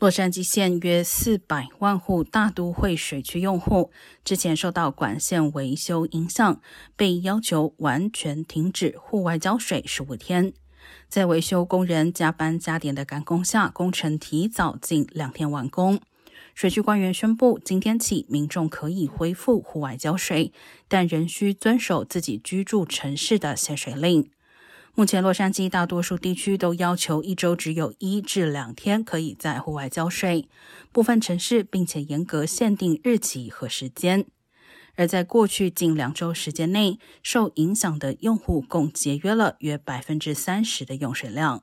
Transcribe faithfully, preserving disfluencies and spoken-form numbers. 洛杉矶县约四百万户大都会水区用户之前受到管线维修影响，被要求完全停止户外浇水十五天。在维修工人加班加点的赶工下，工程提早近两天完工。水区官员宣布，今天起民众可以恢复户外浇水，但仍需遵守自己居住城市的限水令。目前洛杉矶大多数地区都要求一周只有一至两天可以在户外浇水，部分城市并且严格限定日期和时间。而在过去近两周时间内，受影响的用户共节约了约 百分之三十 的用水量。